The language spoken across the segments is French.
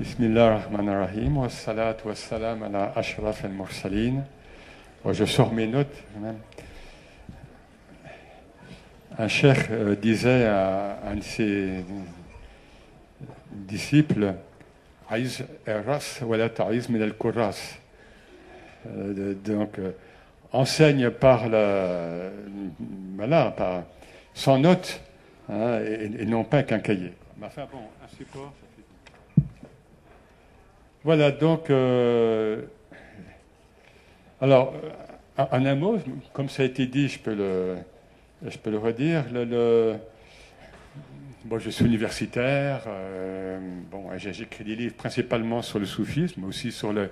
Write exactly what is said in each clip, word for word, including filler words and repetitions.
Bismillah ar-Rahman ar-Rahim, wa salatu wa salam ala ashraf al-mursaleen. Je sors mes notes. Même. Un cheikh disait à un de ses disciples, « Aiz al-ras wa la ta'iz min al-kurras » Donc, enseigne par la... Voilà, par, sans notes, hein, et, et non pas qu'un cahier. Enfin bon, un support... Voilà, donc, euh, alors, en un mot, comme ça a été dit, je peux le, je peux le redire, le, le, bon, je suis universitaire, euh, bon, j'écris des livres principalement sur le soufisme, mais aussi sur le,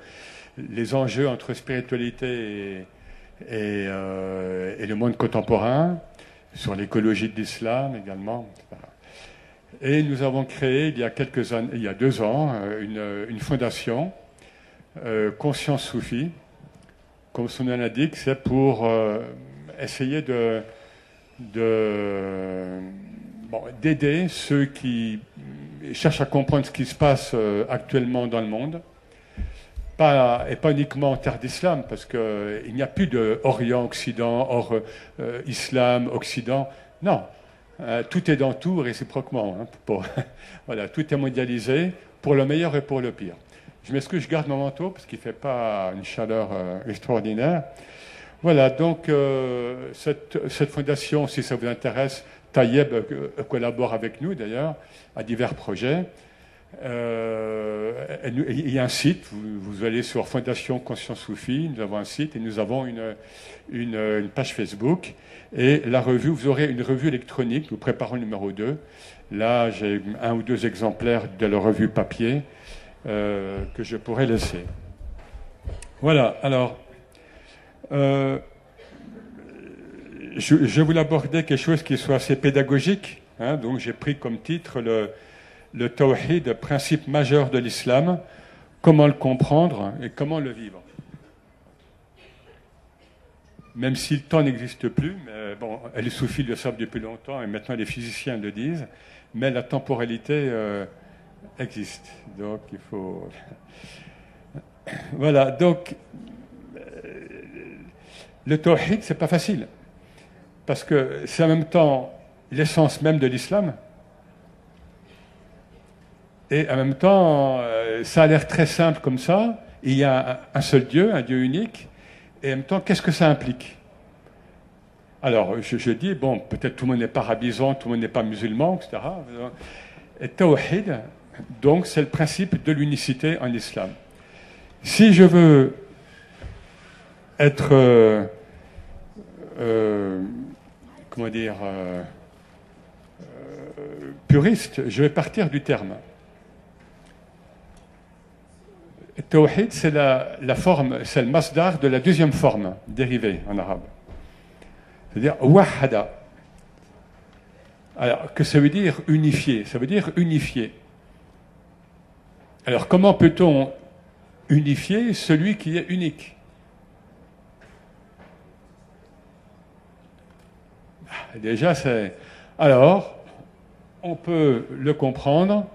les enjeux entre spiritualité et, et, euh, et le monde contemporain, sur l'écologie de l'islam également, et cetera. Et nous avons créé, il y a, quelques années, il y a deux ans, une, une fondation, euh, Conscience Soufie. Comme son nom l'indique, c'est pour euh, essayer de, de, bon, d'aider ceux qui cherchent à comprendre ce qui se passe euh, actuellement dans le monde, pas, et pas uniquement en terre d'islam, parce qu'il n'y a plus d'Orient, Occident, hors euh, Islam, Occident, non. Euh, tout est dans tout réciproquement. Hein, pour, voilà, tout est mondialisé pour le meilleur et pour le pire. Je m'excuse, je garde mon manteau parce qu'il ne fait pas une chaleur euh, extraordinaire. Voilà, donc euh, cette, cette fondation, si ça vous intéresse, Taïeb euh, collabore avec nous d'ailleurs à divers projets. Euh, il y a un site, vous, vous allez sur Fondation Conscience Soufie, nous avons un site et nous avons une, une, une page Facebook et la revue, vous aurez une revue électronique, nous préparons le numéro deux, là j'ai un ou deux exemplaires de la revue papier euh, que je pourrais laisser. Voilà, alors euh, je, je voulais aborder quelque chose qui soit assez pédagogique, hein, donc j'ai pris comme titre le le tawhid, principe majeur de l'islam, comment le comprendre et comment le vivre. Même si le temps n'existe plus, mais bon, les soufis le savent depuis longtemps et maintenant les physiciens le disent, mais la temporalité euh, existe. Donc il faut... Voilà, donc le tawhid, c'est pas facile, parce que c'est en même temps l'essence même de l'islam, et en même temps, ça a l'air très simple comme ça. Il y a un seul Dieu, un Dieu unique. Et en même temps, qu'est-ce que ça implique? Alors, je, je dis, bon, peut-être tout le monde n'est pas rabisant, tout le monde n'est pas musulman, et cetera. Et tawhid, donc, c'est le principe de l'unicité en islam. Si je veux être, euh, euh, comment dire, euh, euh, puriste, je vais partir du terme. Tawhid, c'est la, la forme, c'est le masdar de la deuxième forme dérivée en arabe. C'est-à-dire wahada. Alors, que ça veut dire unifié? Ça veut dire unifié. Alors, comment peut-on unifier celui qui est unique? Déjà, c'est... Alors, on peut le comprendre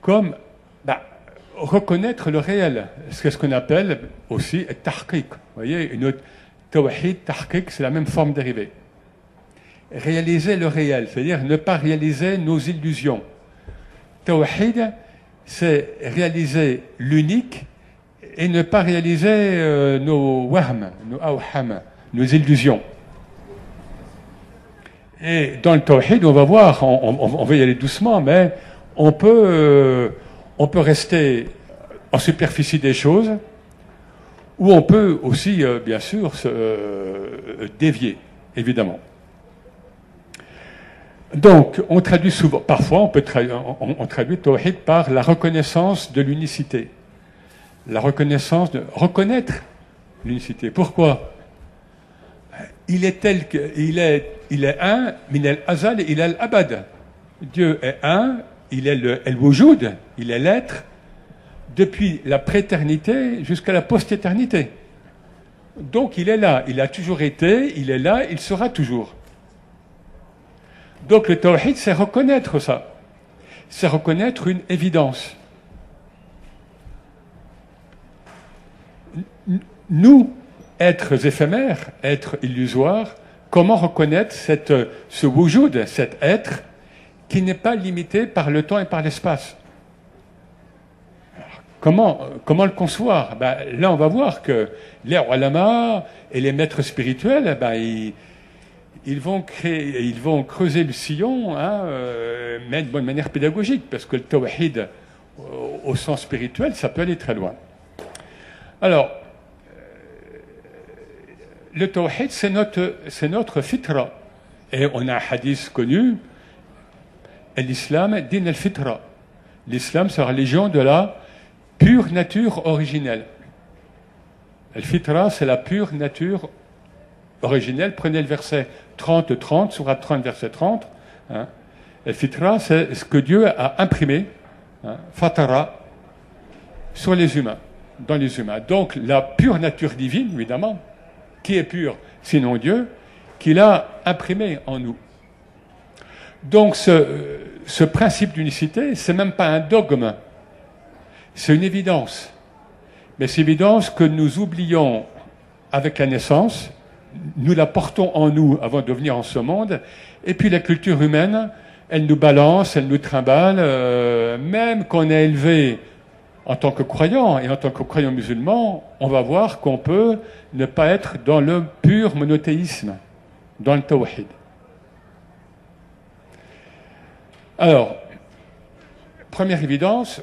comme... reconnaître le réel, c'est ce qu'on appelle aussi « tahqiq ». Vous voyez, une autre « tawhid »,« tahqiq », c'est la même forme dérivée. Réaliser le réel, c'est-à-dire ne pas réaliser nos illusions. « Tawhid », c'est réaliser l'unique et ne pas réaliser euh, nos « wahm », nos « awham », nos illusions. Et dans le « tawhid », on va voir, on, on, on va y aller doucement, mais on peut... Euh, on peut rester en superficie des choses, ou on peut aussi, euh, bien sûr, se, euh, dévier, évidemment. Donc, on traduit souvent, parfois, on, peut tradu on, on traduit tawhid par la reconnaissance de l'unicité. La reconnaissance de... Reconnaître l'unicité. Pourquoi? Il est tel qu'il est, il est un, min al-azal, il est l'abad. Dieu est un, il est le El Wujud, il est l'être, depuis la préternité jusqu'à la post-éternité. Donc il est là, il a toujours été, il est là, il sera toujours. Donc le tawhid, c'est reconnaître ça. C'est reconnaître une évidence. nous, êtres éphémères, êtres illusoires, comment reconnaître cette, ce wujud, cet être qui n'est pas limité par le temps et par l'espace? Comment, comment le concevoir? Ben, là, on va voir que les ulama et les maîtres spirituels, ben, ils, ils, vont créer, ils vont creuser le sillon, hein, euh, mais de bonne manière pédagogique, parce que le tawhid, au, au sens spirituel, ça peut aller très loin. Alors, le tawhid, c'est notre, c'est notre fitra. Et on a un hadith connu, l'islam din al-fitra. L'islam, c'est la religion de la pure nature originelle. Al-fitra, c'est la pure nature originelle. Prenez le verset trente trente, sourate trente, verset trente. Hein. Al-fitra, c'est ce que Dieu a imprimé, hein, fatara, sur les humains, dans les humains. Donc, la pure nature divine, évidemment, qui est pure, sinon Dieu, qu'il a imprimé en nous. Donc, ce, ce principe d'unicité, c'est même pas un dogme. C'est une évidence. Mais c'est évidence que nous oublions avec la naissance, nous la portons en nous avant de venir en ce monde, et puis la culture humaine, elle nous balance, elle nous trimballe, euh, même qu'on est élevé en tant que croyant, et en tant que croyant musulman, on va voir qu'on peut ne pas être dans le pur monothéisme, dans le tawhid. Alors, première évidence,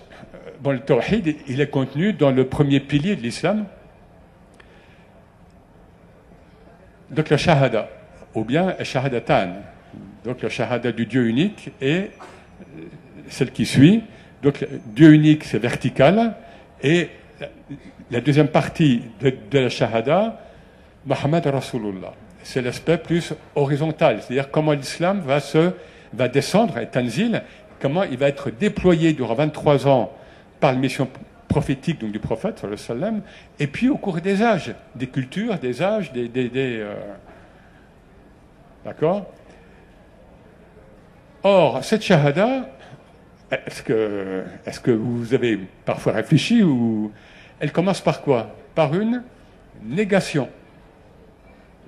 bon, le tawhid, il est contenu dans le premier pilier de l'islam, donc la shahada, ou bien la shahadatan, donc la shahada du Dieu unique et celle qui suit. Donc Dieu unique, c'est vertical, et la deuxième partie de, de la shahada, Muhammad Rasulullah, c'est l'aspect plus horizontal, c'est-à-dire comment l'islam va se, va descendre, et tanzil, comment il va être déployé durant vingt-trois ans par la mission prophétique donc du prophète, sallallahu alayhi wa sallam, et puis au cours des âges, des cultures, des âges, des... des, des euh... D'accord. Or, cette shahada, est-ce que, est-ce que vous avez parfois réfléchi, ou elle commence par quoi? Par une négation.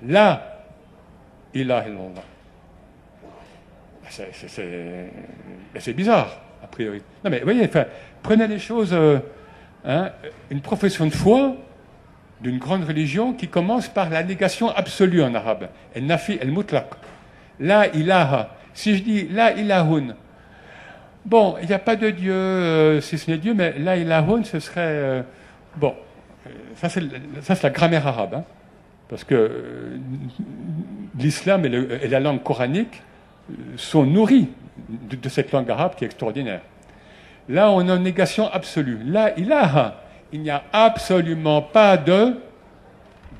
La ilaha illallah. C'est bizarre. A priori. Non mais, vous voyez, enfin, prenez les choses, euh, hein, une profession de foi d'une grande religion qui commence par la négation absolue en arabe. El nafi, el mutlaq. La ilaha. Si je dis la ilahoun, bon, il n'y a pas de Dieu, euh, si ce n'est Dieu, mais la ilahoun, ce serait... Euh, bon, ça c'est la grammaire arabe, hein, parce que euh, l'islam et, le, et la langue coranique sont nourris De, de cette langue arabe qui est extraordinaire. Là, on est en négation absolue. La ilaha, il n'y a absolument pas de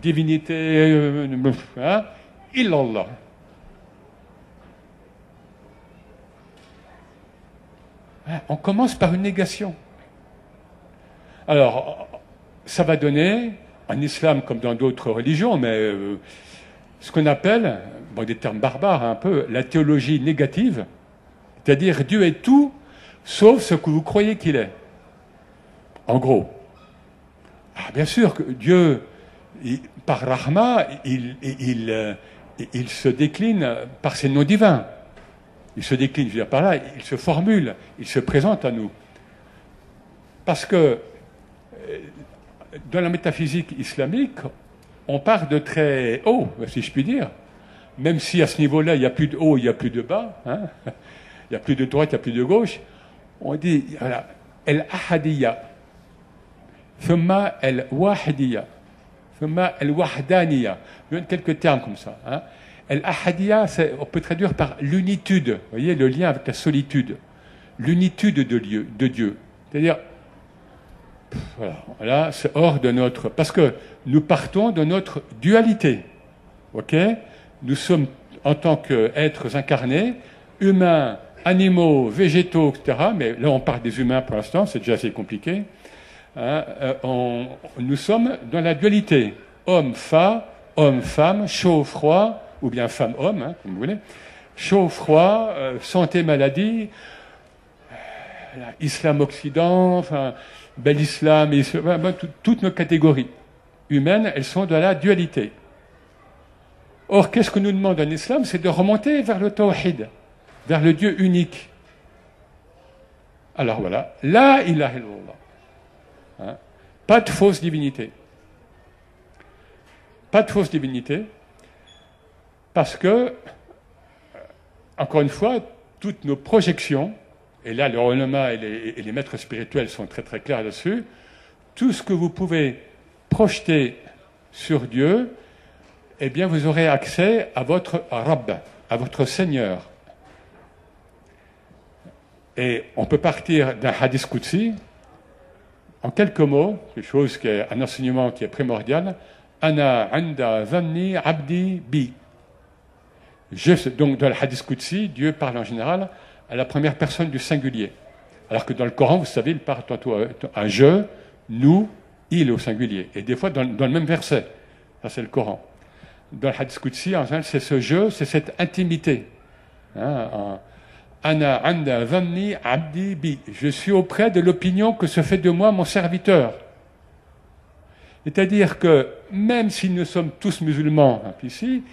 divinité, euh, hein, illallah. On commence par une négation. Alors, ça va donner, en islam comme dans d'autres religions, mais euh, ce qu'on appelle, bon, des termes barbares un peu, la théologie négative. C'est-à-dire, Dieu est tout, sauf ce que vous croyez qu'il est. En gros. Ah, bien sûr que Dieu, il, par Rahma, il, il, il, il se décline par ses noms divins. Il se décline, je veux dire par là, il se formule, il se présente à nous. Parce que, dans la métaphysique islamique, on part de très haut, si je puis dire. Même si à ce niveau-là, il n'y a plus de haut, il n'y a plus de bas, hein. Il n'y a plus de droite, il n'y a plus de gauche. On dit, voilà, el-ahadiyya, thumma el-wahidiyya, thumma el-wahdaniya. Il y a quelques termes comme ça. Hein. El-ahadiyya, on peut traduire par l'unitude. Vous voyez, le lien avec la solitude. L'unitude de Dieu. De Dieu. C'est-à-dire, voilà, là, c'est hors de notre... Parce que nous partons de notre dualité. OK. Nous sommes, en tant qu'êtres incarnés, humains, animaux, végétaux, et cetera. Mais là, on parle des humains pour l'instant, c'est déjà assez compliqué. Hein, euh, on, nous sommes dans la dualité. Homme-femme, homme-femme, chaud-froid, ou bien femme-homme, hein, comme vous voulez. Chaud-froid, euh, santé-maladie, euh, islam-occident, enfin, bel islam, islam, ben, ben, tout, toutes nos catégories. humaines, elles sont dans la dualité. Or, qu'est-ce que nous demande un islam? C'est de remonter vers le tawhid, vers le Dieu unique. Alors voilà, la ilaha illallah. Hein? Pas de fausse divinité. Pas de fausse divinité, parce que, encore une fois, toutes nos projections, et là le ulama et les, et les maîtres spirituels sont très très clairs là-dessus, tout ce que vous pouvez projeter sur Dieu, eh bien vous aurez accès à votre Rabb, à votre Seigneur. Et on peut partir d'un hadith Qudsi, en quelques mots, quelque chose qui est un enseignement qui est primordial, « Ana anda zanni abdi bi ». Donc dans le hadith Qudsi, Dieu parle en général à la première personne du singulier. Alors que dans le Coran, vous savez, il parle tantôt à « je », « nous », « il » au singulier. Et des fois, dans, dans le même verset. Ça, c'est le Coran. Dans le hadith Qudsi, en général, c'est ce « je », c'est cette intimité. Hein, en, Ana anda zanni abdi bi. Je suis auprès de l'opinion que se fait de moi mon serviteur. C'est-à-dire que même si nous sommes tous musulmans ici,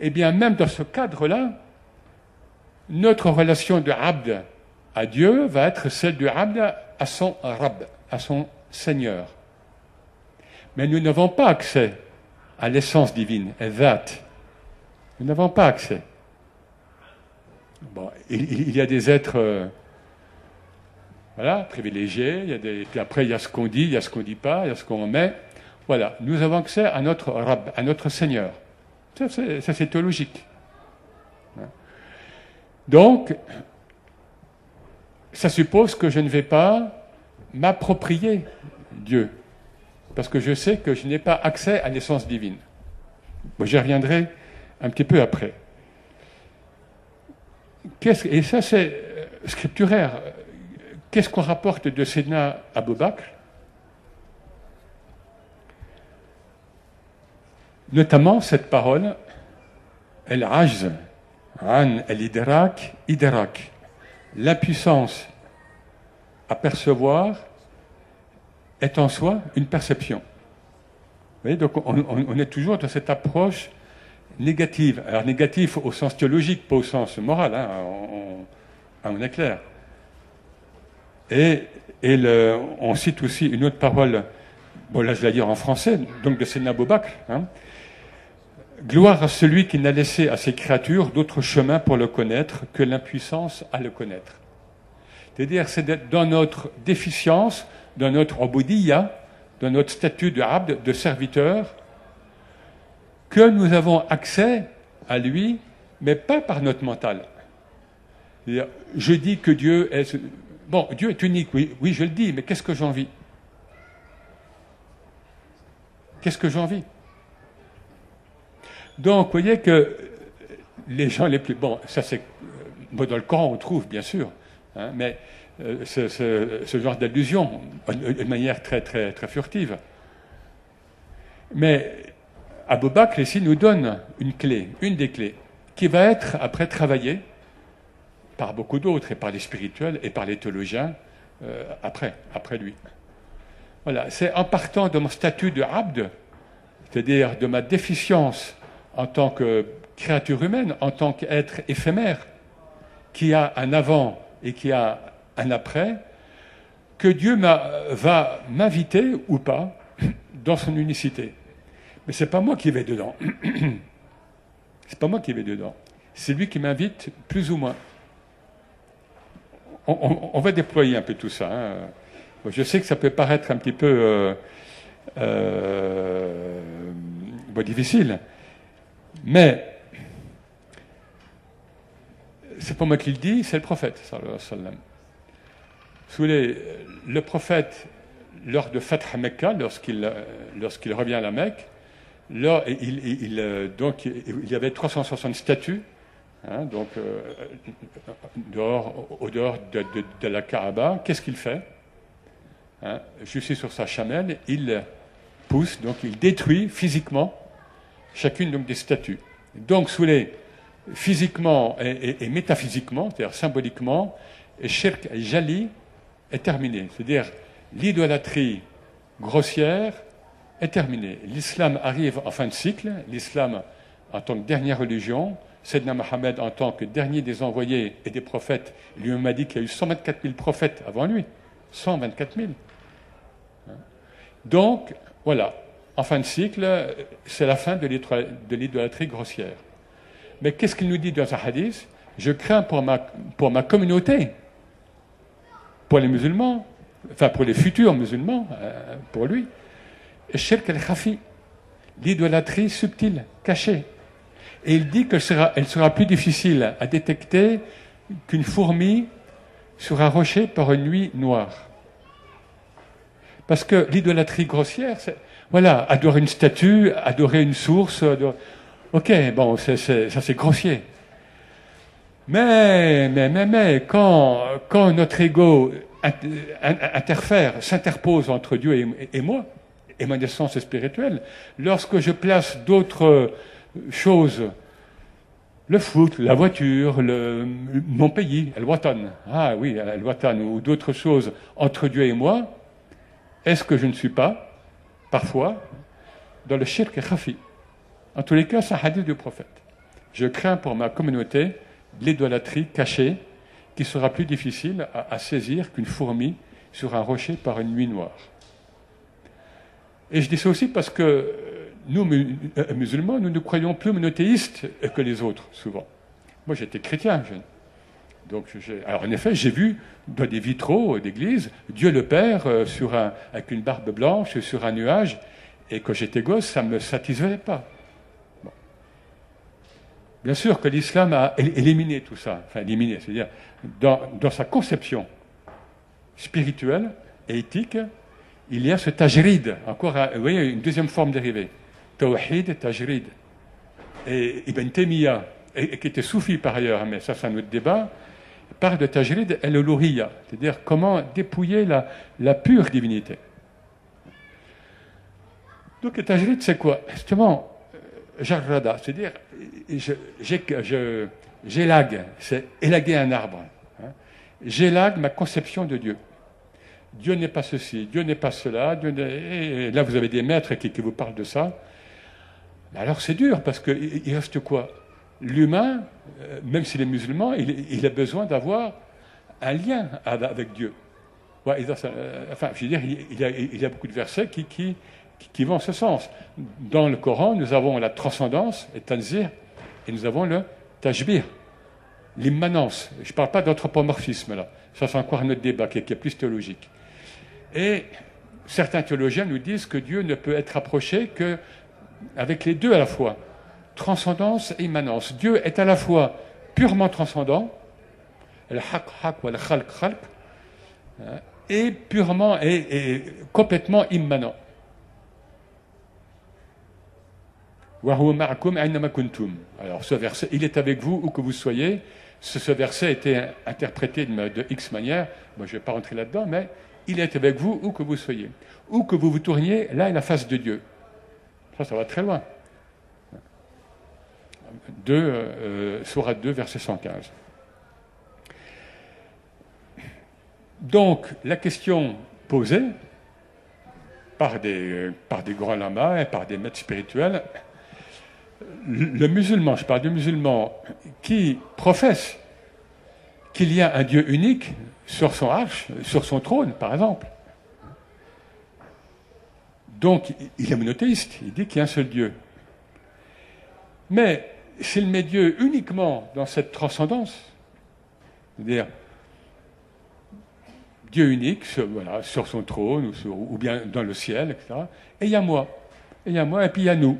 eh bien même dans ce cadre-là, notre relation de abd à Dieu va être celle de abd à son Rabb, à son Seigneur. Mais nous n'avons pas accès à l'essence divine, à Zat. Nous n'avons pas accès. Bon, il, il y a des êtres euh, voilà, privilégiés, il y a des, puis après il y a ce qu'on dit, il y a ce qu'on ne dit pas, il y a ce qu'on met. Voilà, nous avons accès à notre Rabb, à notre Seigneur. Ça, c'est théologique. Donc, ça suppose que je ne vais pas m'approprier Dieu, parce que je sais que je n'ai pas accès à l'essence divine. Bon, j'y reviendrai un petit peu après. Qu'est-ce, et ça, c'est scripturaire. Qu'est-ce qu'on rapporte de Sayyidina Abou Bakr? Notamment cette parole, el-ajz, an el-idrak, idrak, l'impuissance à percevoir est en soi une perception. Vous voyez, donc on, on est toujours dans cette approche négative. Alors négative au sens théologique, pas au sens moral, hein, on, on est clair. Et, et le, on cite aussi une autre parole, bon là je vais la dire en français, donc de Sayyidina Abou Bakr, hein. Gloire à celui qui n'a laissé à ses créatures d'autre chemin pour le connaître que l'impuissance à le connaître. C'est-à-dire, c'est d'être dans notre déficience, dans notre ubudiyya, dans notre statut de abd, de serviteur, que nous avons accès à lui, mais pas par notre mental. C'est-à-dire, je dis que Dieu est... Bon, Dieu est unique, oui, oui je le dis, mais qu'est-ce que j'en vis? Qu'est-ce que j'en vis? Donc, vous voyez que les gens les plus... Bon, ça c'est... Bon, dans le Coran, on trouve, bien sûr, hein, mais euh, ce, ce, ce genre d'allusion, de manière très, très, très furtive. Mais Abou Bakr, ici, nous donne une clé, une des clés, qui va être, après, travaillée par beaucoup d'autres, et par les spirituels, et par les théologiens, euh, après, après lui. Voilà, c'est en partant de mon statut de abd, c'est-à-dire de ma déficience en tant que créature humaine, en tant qu'être éphémère, qui a un avant et qui a un après, que Dieu va m'inviter ou pas dans son unicité. Mais ce n'est pas moi qui vais dedans. C'est pas moi qui vais dedans. C'est lui qui m'invite plus ou moins. On, on, on va déployer un peu tout ça. Hein. Je sais que ça peut paraître un petit peu euh, euh, bon, difficile. Mais, c'est pas moi qui le dis, c'est le prophète, sallallahu alayhi wa sallam. Sous les, le prophète, lors de Fath Mecca, lorsqu'il lorsqu'il revient à la Mecque, là, il, il, il, donc, il y avait trois cent soixante statues, hein, donc, euh, dehors, au dehors de, de, de la Kaaba. Qu'est-ce qu'il fait? Hein, je suis sur sa chamelle, il pousse, donc il détruit physiquement chacune donc des statues. Donc sous les physiquement et, et, et métaphysiquement, c'est-à-dire symboliquement, Shirk Jali est terminé. C'est-à-dire l'idolâtrie grossière, est terminée. L'islam arrive en fin de cycle. L'islam, en tant que dernière religion, Sayyidina Mohammed, en tant que dernier des envoyés et des prophètes, lui-même a dit qu'il y a eu cent vingt-quatre mille prophètes avant lui. cent vingt-quatre mille. Donc, voilà. En fin de cycle, c'est la fin de l'idolâtrie grossière. Mais qu'est-ce qu'il nous dit dans un hadith? Je crains pour ma, pour ma communauté, pour les musulmans, enfin pour les futurs musulmans, euh, pour lui, shirk al-khafi, l'idolâtrie subtile, cachée. Et il dit qu'elle sera, elle sera plus difficile à détecter qu'une fourmi sur un rocher par une nuit noire. Parce que l'idolâtrie grossière, c'est, voilà, adorer une statue, adorer une source, adorer... ok, bon, c'est, c'est, ça c'est grossier. Mais, mais, mais, mais, quand, quand notre ego interfère, s'interpose entre Dieu et, et moi, et ma naissance spirituelle, lorsque je place d'autres choses, le foot, la voiture, le, mon pays, al-Watan, ah oui, al-Watan, ou d'autres choses entre Dieu et moi, est-ce que je ne suis pas, parfois, dans le shirk et khafi? En tous les cas, c'est un hadith du prophète. Je crains pour ma communauté l'idolâtrie cachée qui sera plus difficile à, à saisir qu'une fourmi sur un rocher par une nuit noire. Et je dis ça aussi parce que nous, musulmans, nous ne croyons plus monothéistes que les autres, souvent. Moi, j'étais chrétien, jeune. Donc, j'ai... Alors, en effet, j'ai vu dans des vitraux d'église Dieu le Père euh, sur un... avec une barbe blanche sur un nuage, et quand j'étais gosse, ça ne me satisfaisait pas. Bon. Bien sûr que l'islam a éliminé tout ça, enfin éliminé, c'est-à-dire dans, dans sa conception spirituelle et éthique, il y a ce tajrid, encore un, vous voyez, une deuxième forme dérivée. Tawhid, tajrid. Et Ibn Taymiyya, et, et qui était soufi par ailleurs, mais ça c'est un autre débat, parle de tajrid et l'uluhiyya, c'est-à-dire comment dépouiller la, la pure divinité. Donc le tajrid c'est quoi? Justement, jarrada, c'est-à-dire je, j'ai, je, j'élague, c'est élaguer un arbre. Hein. J'élague ma conception de Dieu. Dieu n'est pas ceci, Dieu n'est pas cela. Dieu n'est... Et là, vous avez des maîtres qui, qui vous parlent de ça. Mais alors, c'est dur, parce qu'il reste quoi? L'humain, euh, même s'il est musulman, il, il a besoin d'avoir un lien avec Dieu. Ouais, et, euh, enfin, je veux dire, il y a, il y a beaucoup de versets qui, qui, qui vont en ce sens. Dans le Coran, nous avons la transcendance, et tanzir, et nous avons le tajbir, l'immanence. Je ne parle pas d'anthropomorphisme, là. Ça, c'est encore un autre débat qui est, qui est plus théologique. Et certains théologiens nous disent que Dieu ne peut être approché qu'avec les deux à la fois, transcendance et immanence. Dieu est à la fois purement transcendant, et purement et, et complètement immanent. Alors ce verset, il est avec vous où que vous soyez. Ce, ce verset a été interprété de, de X manière. Moi, je ne vais pas rentrer là-dedans, mais il est avec vous où que vous soyez. Où que vous vous tourniez, là est la face de Dieu. Ça, ça va très loin. deux, euh, sourate deux, verset cent quinze. Donc, la question posée par des, par des grands lamas et par des maîtres spirituels, le musulman, je parle du musulman, qui professe qu'il y a un Dieu unique sur son arche, sur son trône, par exemple. Donc, il est monothéiste, il dit qu'il y a un seul Dieu. Mais s'il met Dieu uniquement dans cette transcendance, c'est-à-dire Dieu unique, sur, voilà, sur son trône, ou, sur, ou bien dans le ciel, et cetera, et il y a moi, et il y a moi, et puis il y a nous.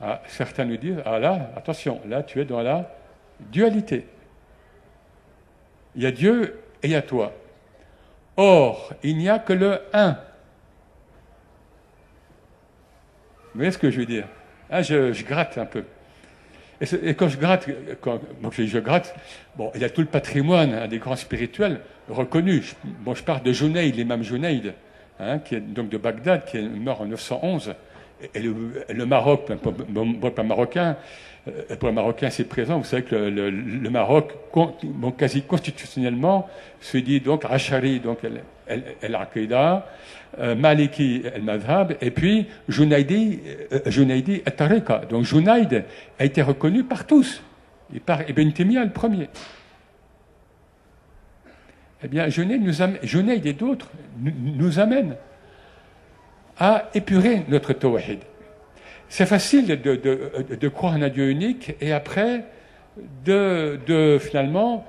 Ah, certains nous disent, ah là, attention, là tu es dans la dualité. Il y a Dieu et il y a toi. Or, il n'y a que le un. Vous voyez ce que je veux dire? Ah, je, je gratte un peu. Et, et quand je gratte, quand bon, je, je gratte, bon, il y a tout le patrimoine hein, des grands spirituels reconnus. Bon, je parle de Junaïd, l'imam Junaïd, hein, qui est donc de Bagdad, qui est mort en neuf cent onze. Et le, le Maroc, pour, pour, pour, Marocain, pour le Marocain, c'est présent. Vous savez que le, le, le Maroc, con, bon, quasi constitutionnellement, se dit donc Achari, donc Al-Aqida, euh, Maliki, Al-Madhab, et puis Junaïdi, Junaïdi Al-Tariqa. Donc Junaïd a été reconnu par tous, et par Ibn Taymiyya le premier. Eh bien, Junaïd, nous amène, Junaïd et d'autres nous, nous amènent à épurer notre tawhid. C'est facile de, de, de croire en un Dieu unique et après de, de finalement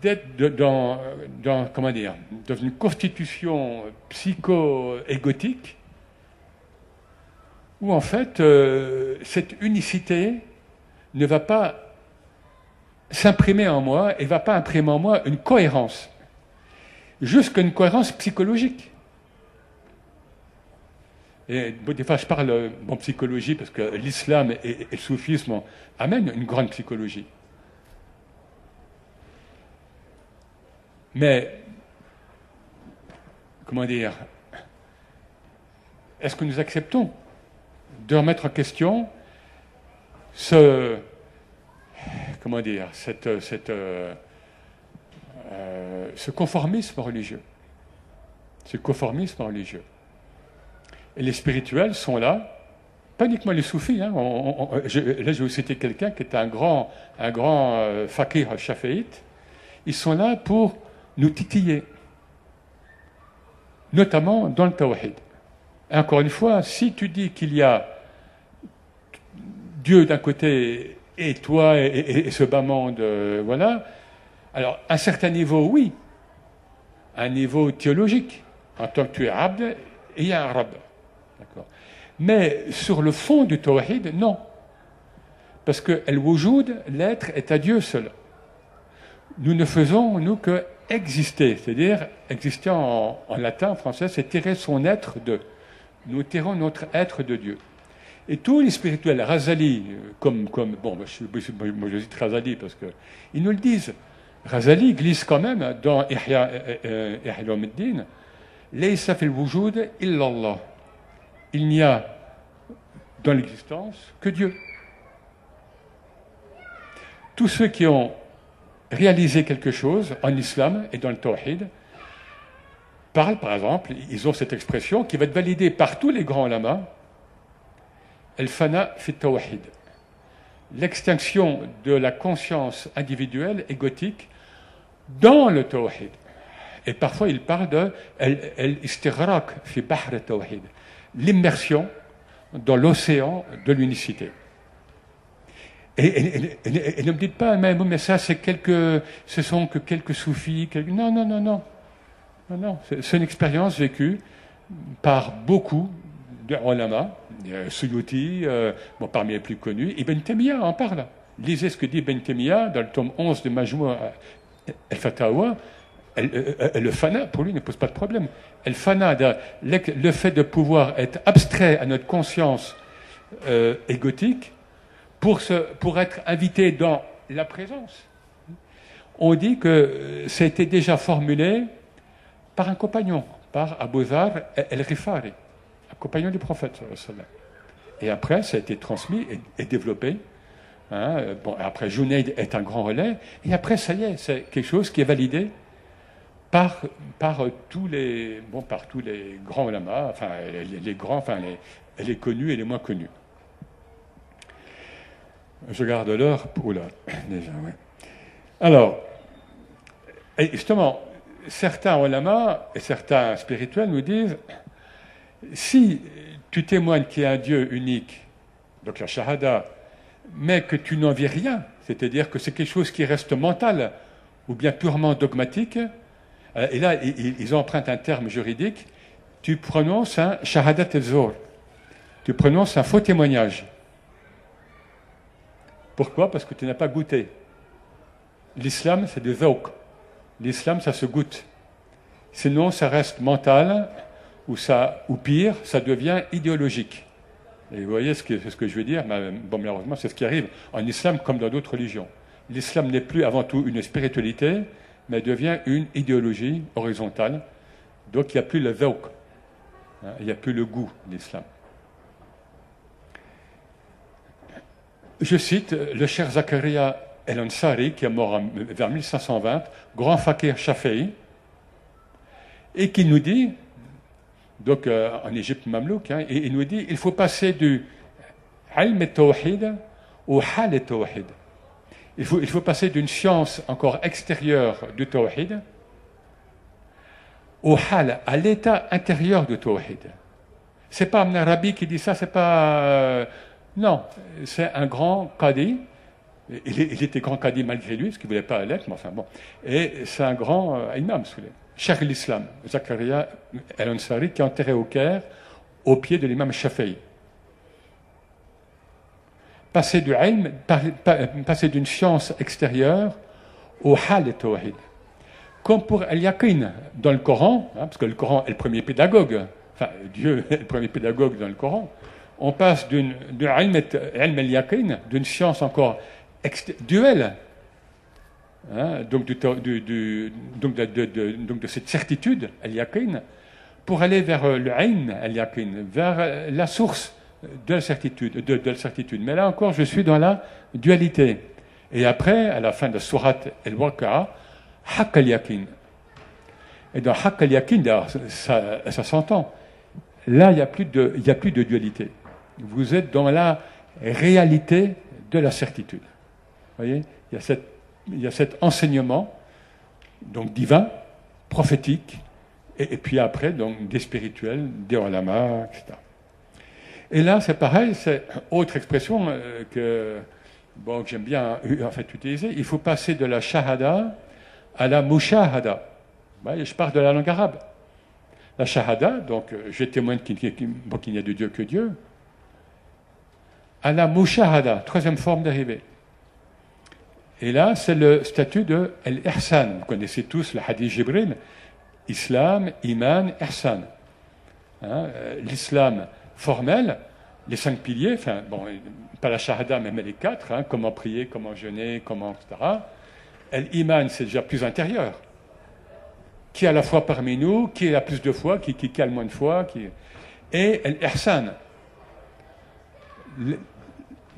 d'être dans, dans, comment dire, dans une constitution psycho-égotique où en fait euh, cette unicité ne va pas s'imprimer en moi et ne va pas imprimer en moi une cohérence, jusqu'à une cohérence psychologique. Et bon, des fois, je parle en psychologie parce que l'islam et, et le soufisme amènent une grande psychologie. Mais, comment dire, est-ce que nous acceptons de remettre en question ce, comment dire, cette, cette, euh, euh, ce conformisme religieux, ce conformisme religieux? Et les spirituels sont là, pas uniquement les soufis. Hein, on, on, je, là, je vais citer quelqu'un qui est un grand, un grand euh, fakir chaféite. Ils sont là pour nous titiller, notamment dans le tawhid. Et encore une fois, si tu dis qu'il y a Dieu d'un côté et toi et, et, et ce bas monde, euh, voilà. Alors, à un certain niveau, oui, à un niveau théologique, en tant que tu es abd et il y a un rab. Mais sur le fond du tawhid, non. Parce que el-wujud, l'être est à Dieu seul. Nous ne faisons, nous, que exister. C'est-à-dire, exister en, en latin, en français, c'est tirer son être de. Nous tirons notre être de Dieu. Et tous les spirituels, Ghazali, comme, comme bon, je, je, moi je cite Ghazali parce qu'ils nous le disent. Ghazali glisse quand même dans Ihya al-Din, Laysa fil wujud illallah. Il n'y a dans l'existence que Dieu. Tous ceux qui ont réalisé quelque chose en islam et dans le tawhid parlent, par exemple, ils ont cette expression qui va être validée par tous les grands lamas, el fana fit tawhid. L'extinction de la conscience individuelle égotique dans le tawhid. Et parfois ils parlent de el istighraq fi bahr al tawhid. L'immersion dans l'océan de l'unicité. Et, et, et, et, et ne me dites pas, mais, mais ça, c'est quelques, ce sont que quelques soufis. Quelques... Non, non, non, non. non, non. C'est une expérience vécue par beaucoup de ulama, euh, Suyuti, euh, bon, parmi les plus connus. Ibn Taymiyya en parle. Lisez ce que dit Ibn Taymiyya dans le tome onze de Majmou' al-Fatawa. Le fana, pour lui, ne pose pas de problème. Le fana, le fait de pouvoir être abstrait à notre conscience euh, égotique pour, se, pour être invité dans la présence. On dit que ça a été déjà formulé par un compagnon, par Abu Dharr al-Ghifari, un compagnon du prophète. Et après, ça a été transmis et, et développé. Hein, bon, après, Junaïd est un grand relais. Et après, ça y est, c'est quelque chose qui est validé Par, par, tous les, bon, par tous les grands lamas, enfin les, les grands, enfin les, les connus et les moins connus. Je garde l'heure pour là, déjà, oui. Alors, et justement, certains lamas et certains spirituels nous disent, si tu témoignes qu'il y a un Dieu unique, donc la shahada, mais que tu n'en vis rien, c'est-à-dire que c'est quelque chose qui reste mental ou bien purement dogmatique, et là, ils empruntent un terme juridique. Tu prononces un shahadat al-zur. Tu prononces un faux témoignage. Pourquoi? Parce que tu n'as pas goûté. L'islam, c'est du zawq. L'islam, ça se goûte. Sinon, ça reste mental, ou, ça, ou pire, ça devient idéologique. Et vous voyez ce que, ce que je veux dire? Bon, malheureusement, c'est ce qui arrive en islam comme dans d'autres religions. L'islam n'est plus avant tout une spiritualité, mais devient une idéologie horizontale. Donc il n'y a plus le zawq, il n'y a plus le goût de l'islam. Je cite le cher Zakaria El Ansari, qui est mort vers mille cinq cent vingt, grand fakir Shafi'i, et qui nous dit, donc euh, en Égypte mamelouk, hein, et il nous dit il faut passer du ilm al-tawhid au hal al-tawhid. Il faut, il faut passer d'une science encore extérieure du tawhid au hal, à l'état intérieur du tawhid. C'est pas Ibn Arabi qui dit ça, c'est pas... Euh, non, c'est un grand qadi. Il, il était grand qadi malgré lui, parce qu'il ne voulait pas l'être, mais enfin bon. Et c'est un grand euh, imam, celui-là. Cheikh l'Islam, Zakaria El Ansari, qui est enterré au Caire, au pied de l'imam Shafi'i. Passer du ilm, passer d'une science extérieure au hal et tawhid. Comme pour al-yaqin dans le Coran, hein, parce que le Coran est le premier pédagogue, enfin Dieu est le premier pédagogue dans le Coran, on passe d'une d'une science encore duelle, hein, donc, du, du, du, donc, de, de, de, donc de cette certitude al-yaqin, pour aller vers le ilm al-yaqin, vers la source de la certitude, de, de la certitude. Mais là encore, je suis dans la dualité. Et après, à la fin de la sourate al-Waqi'a, Haqq al-Yakin. Et dans Haqq al-Yakin, ça, ça s'entend. Là, il n'y a plus de, il n'y a plus de dualité. Vous êtes dans la réalité de la certitude. Vous voyez, il y a cette, il y a cet enseignement, donc divin, prophétique, et, et puis après, donc des spirituels, des ulama, et cetera. Et là, c'est pareil, c'est autre expression que, bon, que j'aime bien en fait utiliser. Il faut passer de la shahada à la mushahada. Je parle de la langue arabe. La shahada, donc je témoigne qu'il n'y a de Dieu que Dieu, à la mushahada, troisième forme dérivée. Et là, c'est le statut de l'ihsan. Vous connaissez tous le hadith Jibril, islam, iman, ihsan. Hein, l'islam formel, les cinq piliers, enfin, bon, pas la shahada, mais les quatre, hein, comment prier, comment jeûner, comment, et cetera. L'iman, c'est déjà plus intérieur. Qui a la foi parmi nous, qui a la plus de foi, qui, qui, qui a le moins de foi, qui... Et l'ihsan,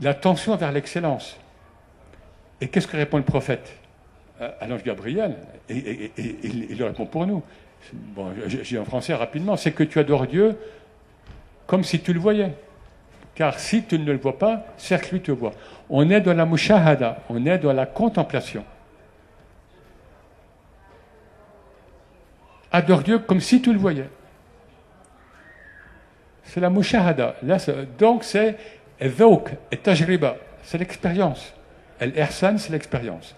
la tension vers l'excellence. Et qu'est-ce que répond le prophète à l'ange Gabriel? Et, et, et, et il le répond pour nous. Bon, j'ai en français rapidement, c'est que tu adores Dieu comme si tu le voyais. Car si tu ne le vois pas, certes lui te voit. On est dans la mushahada, on est dans la contemplation. Adore Dieu comme si tu le voyais. C'est la mushahada. Là, donc c'est dhawk, tajriba, c'est l'expérience. L'ihsan, c'est l'expérience.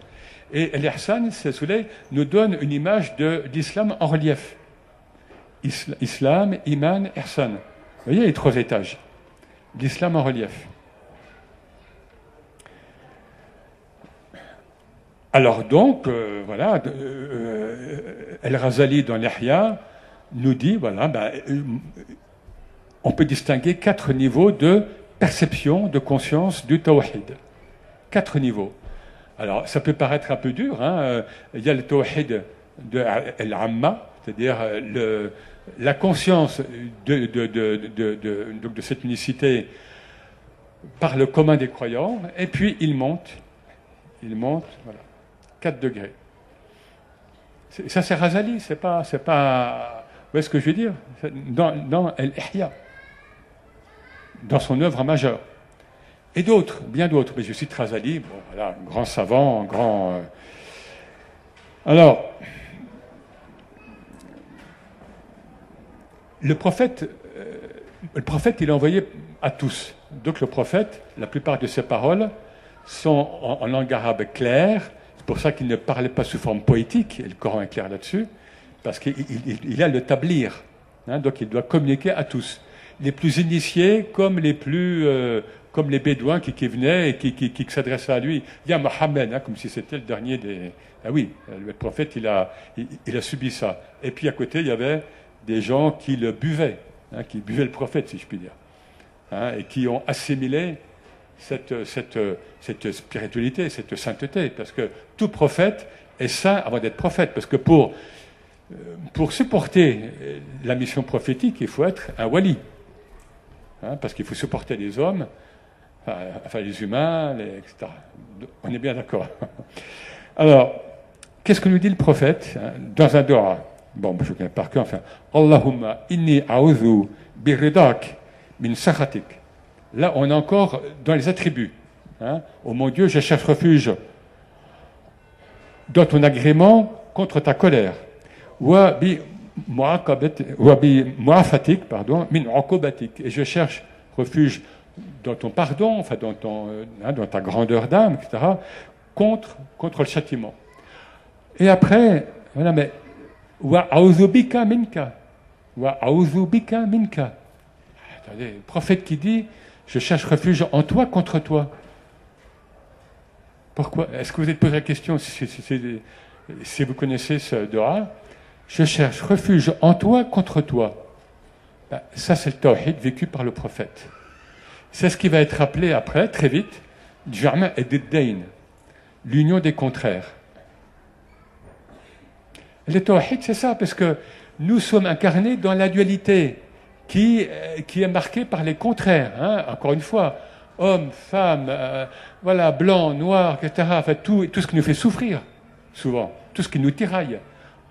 Et l'ihsan, c'est cela, nous donne une image de l'islam en relief. Isla, islam, iman, ihsan. Vous voyez les trois étages, l'islam en relief. Alors donc, euh, voilà, euh, El Ghazali dans l'Ihya nous dit, voilà, ben, on peut distinguer quatre niveaux de perception, de conscience du tawhid. Quatre niveaux. Alors ça peut paraître un peu dur, hein. Il y a le tawhid de l'Amma, c'est-à-dire le... la conscience de, de, de, de, de, de, de cette unicité par le commun des croyants, et puis il monte, il monte, voilà, quatre degrés. Ça c'est Ghazali, c'est pas, c'est pas, vous voyez ce que je veux dire, dans, dans l'Ihya, dans son œuvre majeure. Et d'autres, bien d'autres, mais je cite Ghazali, bon, voilà, grand savant, grand... Euh... Alors... Le prophète, euh, le prophète, il est envoyé à tous. Donc le prophète, la plupart de ses paroles sont en, en langue arabe claire. C'est pour ça qu'il ne parlait pas sous forme poétique, et le Coran est clair là-dessus, parce qu'il il, il a le tablir. Hein, donc il doit communiquer à tous. Les plus initiés comme les plus... Euh, comme les bédouins qui, qui venaient et qui, qui, qui s'adressaient à lui. Il y a Mohammed, hein, comme si c'était le dernier des... Ah oui, le prophète, il a, il, il a subi ça. Et puis à côté, il y avait... des gens qui le buvaient, hein, qui buvaient le prophète, si je puis dire, hein, et qui ont assimilé cette, cette, cette spiritualité, cette sainteté, parce que tout prophète est saint avant d'être prophète, parce que pour, pour supporter la mission prophétique, il faut être un wali, hein, parce qu'il faut supporter les hommes enfin les humains, les, et cetera. On est bien d'accord. Alors, qu'est-ce que nous dit le prophète hein, dans un Dora? Bon, je connais par cœur, enfin, Allahumma inni a'udhu birridak min sakhatik. Là, on est encore dans les attributs. Hein. Oh mon Dieu, je cherche refuge dans ton agrément contre ta colère. Wa bi mu'afatik, pardon, min uqubatik. Et je cherche refuge dans ton pardon, enfin dans, ton, hein, dans ta grandeur d'âme, et cetera, contre, contre le châtiment. Et après, voilà, mais wa auzubika minka, wa auzubika minka. Attendez, le prophète qui dit, je cherche refuge en toi contre toi. Pourquoi? Est-ce que vous êtes posé la question si, si, si, si vous connaissez ce dora? Je cherche refuge en toi contre toi. Ben, ça, c'est le tawhid vécu par le prophète. C'est ce qui va être appelé après, très vite, Jama' ad-Dayn, l'union des contraires. Le tawhid, c'est ça, parce que nous sommes incarnés dans la dualité qui, qui est marquée par les contraires. Hein, encore une fois, hommes, femmes, euh, voilà, blancs, noirs, et cetera. Enfin, tout, tout ce qui nous fait souffrir, souvent, tout ce qui nous tiraille.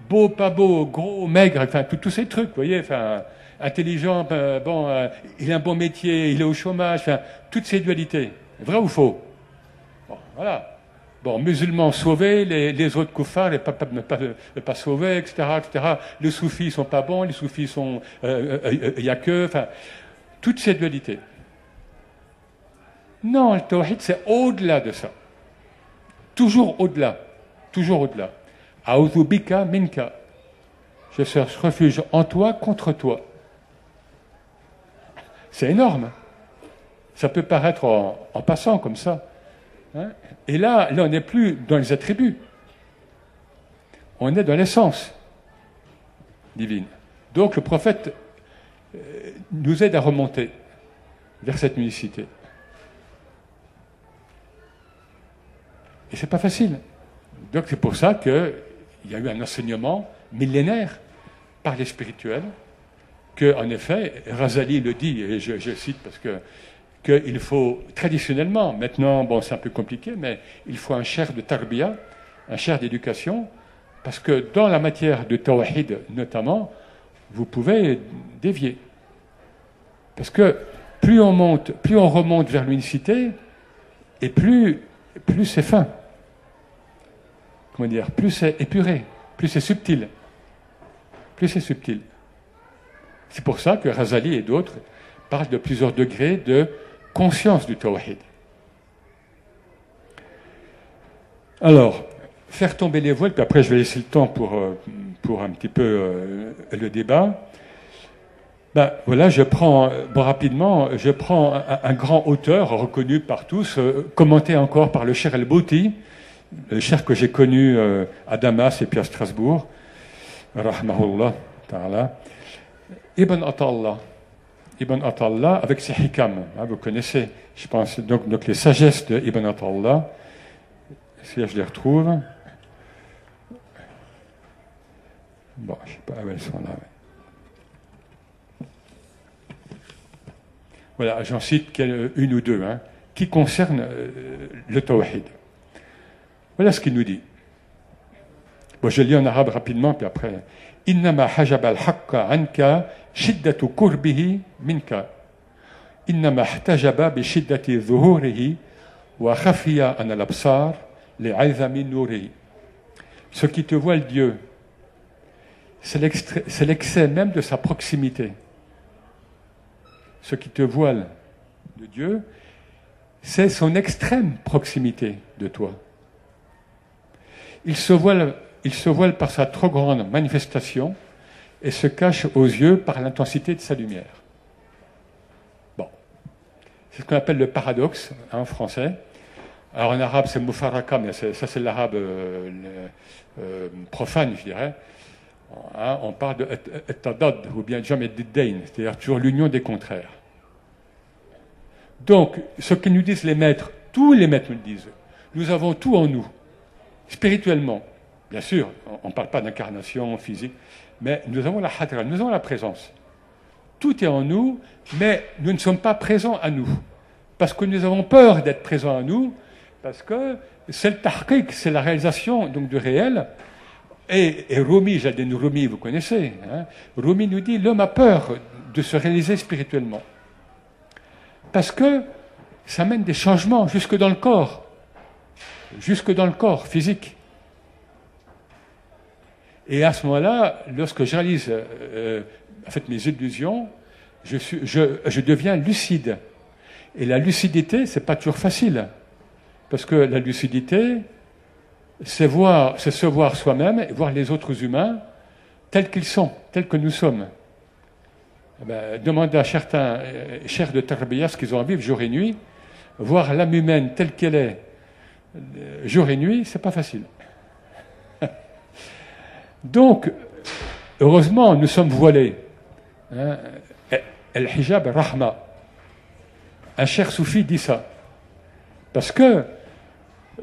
Beau, pas beau, gros, maigre, enfin, tous ces trucs, vous voyez, enfin. Intelligent, ben, bon, euh, il a un bon métier, il est au chômage, enfin, toutes ces dualités, vrai ou faux? Bon, voilà. Bon, musulmans sauvés, les, les autres koufars, les pas, pas, pas, pas sauvés, et cetera, et cetera. Les soufis sont pas bons, les soufis sont, il euh, euh, euh, y a que, enfin, toutes ces dualités. Non, le tawhid, c'est au-delà de ça. Toujours au-delà, toujours au-delà. Aouzubika minka. Je cherche refuge en toi contre toi. C'est énorme. Ça peut paraître en, en passant comme ça. Hein? Et là, là, on n'est plus dans les attributs. On est dans l'essence divine. Donc le prophète euh, nous aide à remonter vers cette unicité. Et c'est pas facile. Donc c'est pour ça qu'il y a eu un enseignement millénaire par les spirituels. Que, en effet, Ghazali le dit, et je, je cite parce que qu'il faut traditionnellement, maintenant, bon, c'est un peu compliqué, mais il faut un cher de tarbiya, un cher d'éducation, parce que dans la matière de tawhid notamment, vous pouvez dévier. Parce que plus on monte, plus on remonte vers l'unicité, et plus, plus c'est fin. Comment dire? Plus c'est épuré, plus c'est subtil. Plus c'est subtil. C'est pour ça que Ghazali et d'autres parlent de plusieurs degrés de conscience du tawhid. Alors, faire tomber les voiles, puis après je vais laisser le temps pour, pour un petit peu euh, le débat. Ben, voilà, je prends, bon, rapidement, je prends un, un grand auteur reconnu par tous, euh, commenté encore par le cher El Bouti, le cher que j'ai connu euh, à Damas et puis à Strasbourg, rahmahullah ta'ala. Ibn Atallah, Ibn Atallah avec ses hikam, hein, vous connaissez, je pense, donc, donc les sagesses de Ibn Atallah, si là je les retrouve, bon, je ne sais pas où elles sont là. Mais... Voilà, j'en cite une ou deux, hein, qui concernent euh, le tawhid. Voilà ce qu'il nous dit. Bon, je lis en arabe rapidement, puis après. Innama hajab al-haqqa anka shiddatu kurbihi minka. Innama htajaba bi shiddati zuhurihi wa khafiya an al-absar li'azami nourihi. Ce qui te voile Dieu, c'est l'excès même de sa proximité. Ce qui te voile de Dieu, c'est son extrême proximité de toi. Il se voile Il se voile par sa trop grande manifestation et se cache aux yeux par l'intensité de sa lumière. Bon. C'est ce qu'on appelle le paradoxe, hein, en français. Alors en arabe, c'est mufaraka, mais ça c'est l'arabe euh, euh, profane, je dirais. Hein, on parle de tadad ou bien jamais d'iddain, c'est-à-dire toujours l'union des contraires. Donc, ce que nous disent les maîtres, tous les maîtres nous le disent, nous avons tout en nous, spirituellement. Bien sûr, on ne parle pas d'incarnation physique, mais nous avons la hadra, nous avons la présence. Tout est en nous, mais nous ne sommes pas présents à nous. parce que nous avons peur d'être présent à nous, parce que c'est le tahqiq, c'est la réalisation donc du réel. Et, et Rumi, Jadine Rumi, vous connaissez, hein, Rumi nous dit, l'homme a peur de se réaliser spirituellement, parce que ça mène des changements jusque dans le corps, jusque dans le corps physique. Et à ce moment-là, lorsque je réalise euh, en fait, mes illusions, je, suis, je, je deviens lucide. Et la lucidité, c'est pas toujours facile, parce que la lucidité, c'est voir, c'est se voir soi-même et voir les autres humains tels qu'ils sont, tels que nous sommes. Eh bien, demander à certains euh, chers de Tarbiya ce qu'ils ont à vivre jour et nuit, voir l'âme humaine telle qu'elle est euh, jour et nuit, c'est pas facile. Donc, heureusement, nous sommes voilés. Hein? El hijab rahma. Un cher soufi dit ça. Parce que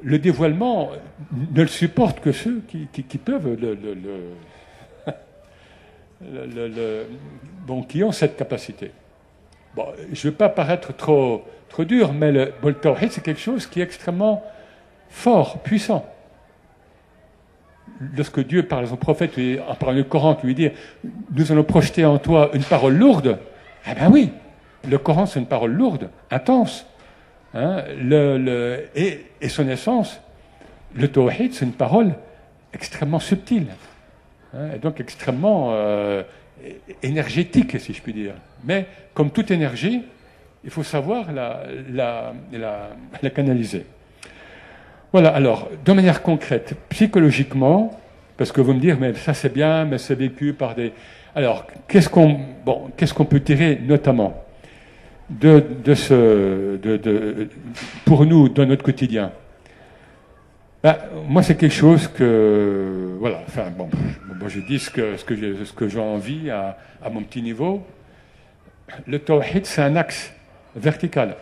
le dévoilement ne le supportent que ceux qui, qui, qui peuvent le, le, le, le, le, le... Bon, qui ont cette capacité. Bon, je ne veux pas paraître trop, trop dur, mais le, le tawhid, c'est quelque chose qui est extrêmement fort, puissant. Lorsque Dieu parle à son prophète, en parlant du Coran, qui lui dit « Nous allons projeter en toi une parole lourde », eh bien oui, le Coran, c'est une parole lourde, intense. Hein, le, le, et, et son essence, le tawhid, c'est une parole extrêmement subtile, hein, et donc extrêmement euh, énergétique, si je puis dire. Mais comme toute énergie, il faut savoir la, la, la, la canaliser. Voilà, alors, de manière concrète, psychologiquement, parce que vous me direz, mais ça c'est bien, mais c'est vécu par des... Alors, qu'est-ce qu'on bon, qu'est-ce qu'on peut tirer notamment De, de ce, de, de, pour nous, dans notre quotidien. Ben, moi, c'est quelque chose que, voilà, enfin, bon, bon je dis ce que, ce que j'ai, ce que j'ai envie à, à mon petit niveau. Le tawhid, c'est un axe vertical.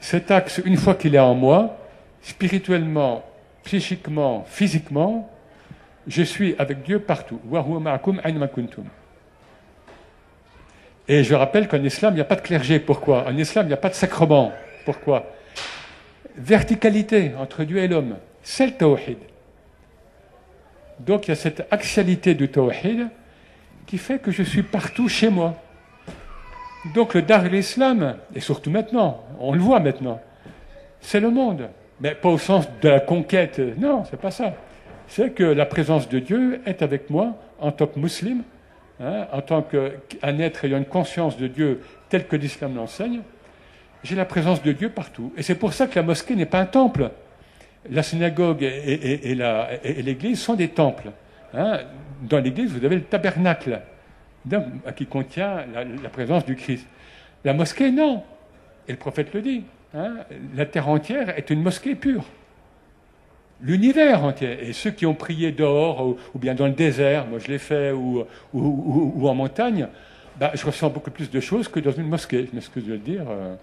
Cet axe, une fois qu'il est en moi, spirituellement, psychiquement, physiquement, je suis avec Dieu partout. Wa huwa ma'akum aynama kuntum. Et je rappelle qu'en islam, il n'y a pas de clergé. Pourquoi? En islam, il n'y a pas de sacrement. Pourquoi? Verticalité entre Dieu et l'homme. C'est le tawhid. Donc il y a cette axialité du tawhid qui fait que je suis partout chez moi. Donc le dar l'islam, et surtout maintenant, on le voit maintenant, c'est le monde. Mais pas au sens de la conquête. Non, c'est pas ça. C'est que la présence de Dieu est avec moi en tant que musulman. Hein, en tant qu'un être ayant une conscience de Dieu telle que l'islam l'enseigne, j'ai la présence de Dieu partout. Et c'est pour ça que la mosquée n'est pas un temple. La synagogue et, et, et l'église sont des temples. Hein. Dans l'église, vous avez le tabernacle qui contient la, la présence du Christ. La mosquée, non. Et le prophète le dit. Hein. La terre entière est une mosquée pure. L'univers entier. Et ceux qui ont prié dehors, ou, ou bien dans le désert, moi je l'ai fait, ou, ou, ou, ou en montagne, bah, je ressens beaucoup plus de choses que dans une mosquée, je m'excuse de le dire, euh,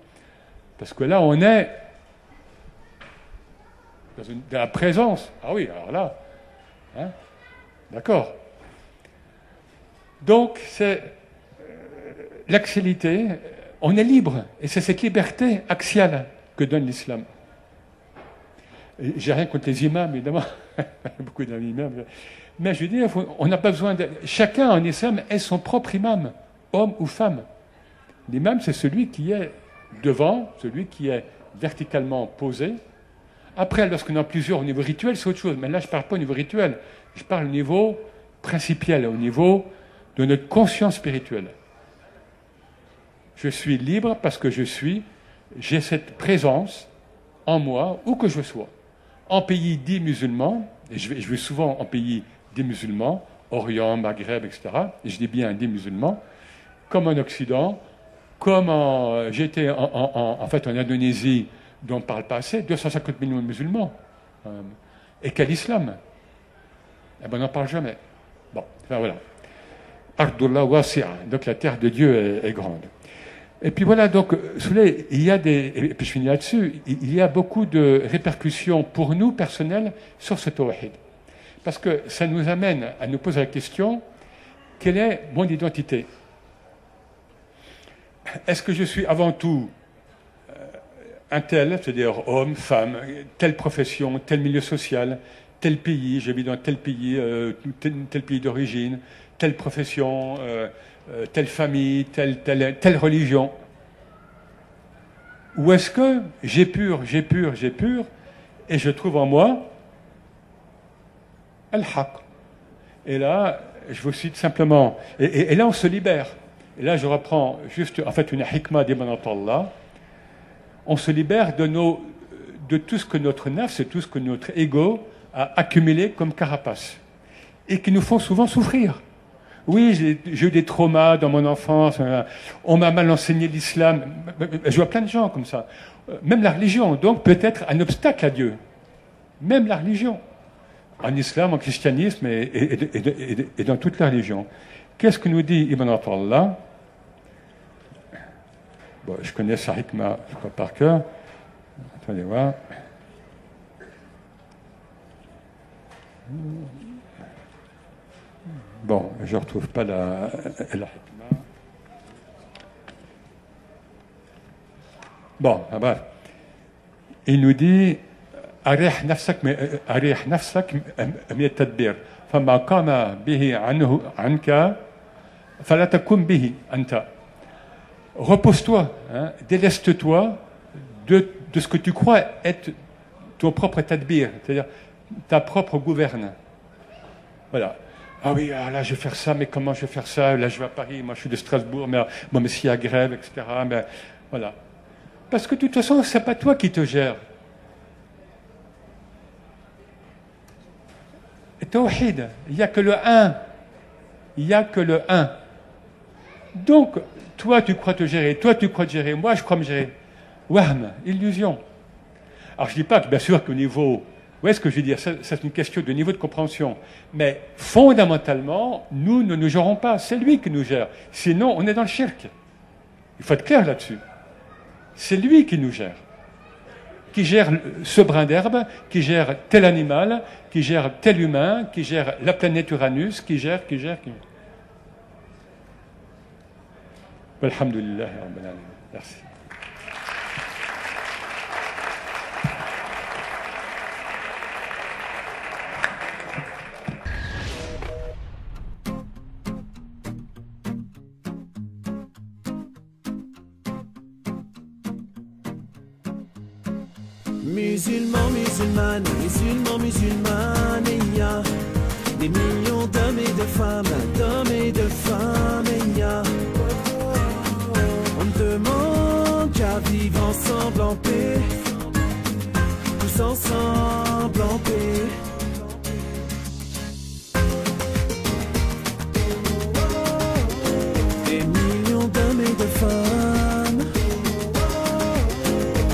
parce que là on est dans, une, dans la présence. Ah oui, alors là, hein, d'accord. Donc c'est euh, l'axialité, on est libre, et c'est cette liberté axiale que donne l'islam. J'ai rien contre les imams, évidemment. Beaucoup d'imams. Mais je veux dire, on n'a pas besoin de... Chacun en islam est son propre imam, homme ou femme. L'imam, c'est celui qui est devant, celui qui est verticalement posé. Après, lorsqu'on a plusieurs au niveau rituel, c'est autre chose. Mais là, je ne parle pas au niveau rituel. Je parle au niveau principiel, au niveau de notre conscience spirituelle. Je suis libre parce que je suis... J'ai cette présence en moi, où que je sois. En pays dits musulmans, et je vais, je vais souvent en pays des musulmans, Orient, Maghreb, et cetera, et je dis bien des musulmans, comme en Occident, comme en... J'étais en, en, en, en fait en Indonésie, dont on ne parle pas assez, deux cent cinquante millions de musulmans. Euh, et quel islam? Eh bien, on n'en parle jamais. Bon, enfin voilà. Ardullah wasi'a, donc la terre de Dieu est, est grande. Et puis voilà, donc, soulé, il y a des... Et puis je finis là-dessus. Il y a beaucoup de répercussions pour nous, personnelles, sur ce tawhid. Parce que ça nous amène à nous poser la question, quelle est mon identité? est-ce que je suis avant tout un tel, c'est-à-dire homme, femme, telle profession, tel milieu social, tel pays, j'ai mis dans tel pays, euh, tel, tel pays d'origine, telle profession, euh, euh, telle famille, telle, telle, telle religion. Ou est-ce que j'épure, j'épure, j'épure, et je trouve en moi al-haq. Et là, je vous cite simplement, et, et, et là on se libère. Et là je reprends juste, en fait, une hikma d'Ibn Atallah. On se libère de, nos, de tout ce que notre nafs et tout ce que notre ego a accumulé comme carapace. Et qui nous font souvent souffrir. Oui, j'ai eu des traumas dans mon enfance, on m'a mal enseigné l'islam. Je vois plein de gens comme ça. Même la religion, donc, peut être un obstacle à Dieu. Même la religion. En islam, en christianisme et, et, et, et, et dans toute la religion. Qu'est-ce que nous dit Ibn Atallah? Bon, je connais sa hikma, je crois, par cœur. Attendez voir. Bon, je ne retrouve pas la, la hikma. Bon, ah bah. Il nous dit arih nafsak arih nafsak min at-tadbir fama qama bihi anhu anka fala takum bihi anta. Repose-toi, hein, déleste-toi de, de ce que tu crois être ton propre tadbir, c'est-à-dire ta propre gouverne. Voilà. Ah oui, ah là je vais faire ça, mais comment je vais faire ça? Là je vais à Paris, moi je suis de Strasbourg, mais bon, mais s'il y a grève, et cetera. Mais, voilà. Parce que de toute façon, c'est pas toi qui te gères. Et tawhid, il n'y a que le un. Il n'y a que le un. Donc, toi, tu crois te gérer, toi, tu crois te gérer, moi, je crois me gérer. Wahm, illusion. Alors, je ne dis pas que, bien sûr, qu'au niveau... Vous voyez ce que je veux dire? C'est une question de niveau de compréhension. Mais, fondamentalement, nous ne nous gérons pas. C'est lui qui nous gère. Sinon, on est dans le shirk. Il faut être clair là-dessus. C'est lui qui nous gère. Qui gère ce brin d'herbe, qui gère tel animal, qui gère tel humain, qui gère la planète Uranus, qui gère, qui gère... Qui... Alhamdulillah, Rabbil Alamin. Merci. Musulmans, musulmanes, musulmans, musulmanes, il y a des millions d'hommes et de femmes, d'hommes et de femmes, il y a. Demande qu'à vivre ensemble en paix, tous ensemble en paix. Des millions d'hommes et de femmes,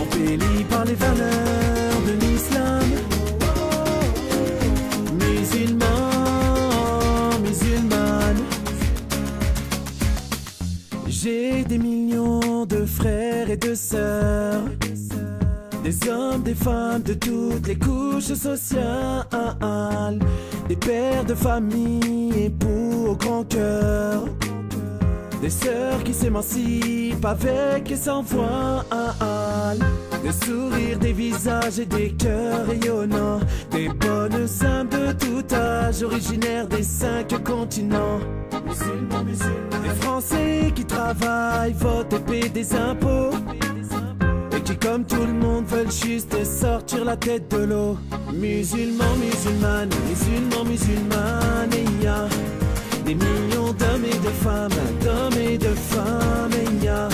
embellis par les valeurs de l'islam. Musulmans, musulmanes, j'ai des millions de frères et de sœurs, des hommes, des femmes de toutes les couches sociales, des pères de famille, époux au grand cœur, des sœurs qui s'émancipent avec et sans voile, des sourires, des visages et des cœurs rayonnants, des bonnes âmes de tout âge, originaires des cinq continents. Musulmans, musulmans. Des Français qui travaillent, votent et paient des impôts, et qui comme tout le monde veulent juste sortir la tête de l'eau. Musulmans, musulmanes, musulmans, musulmanes, il y a des millions d'hommes et de femmes, d'hommes et de femmes, il y a.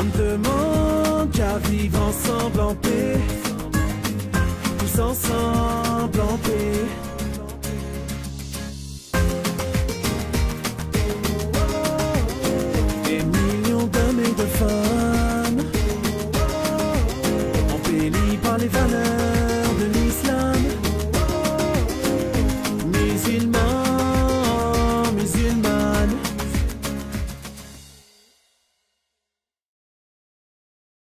On ne demande qu'à vivre ensemble en paix, tous ensemble.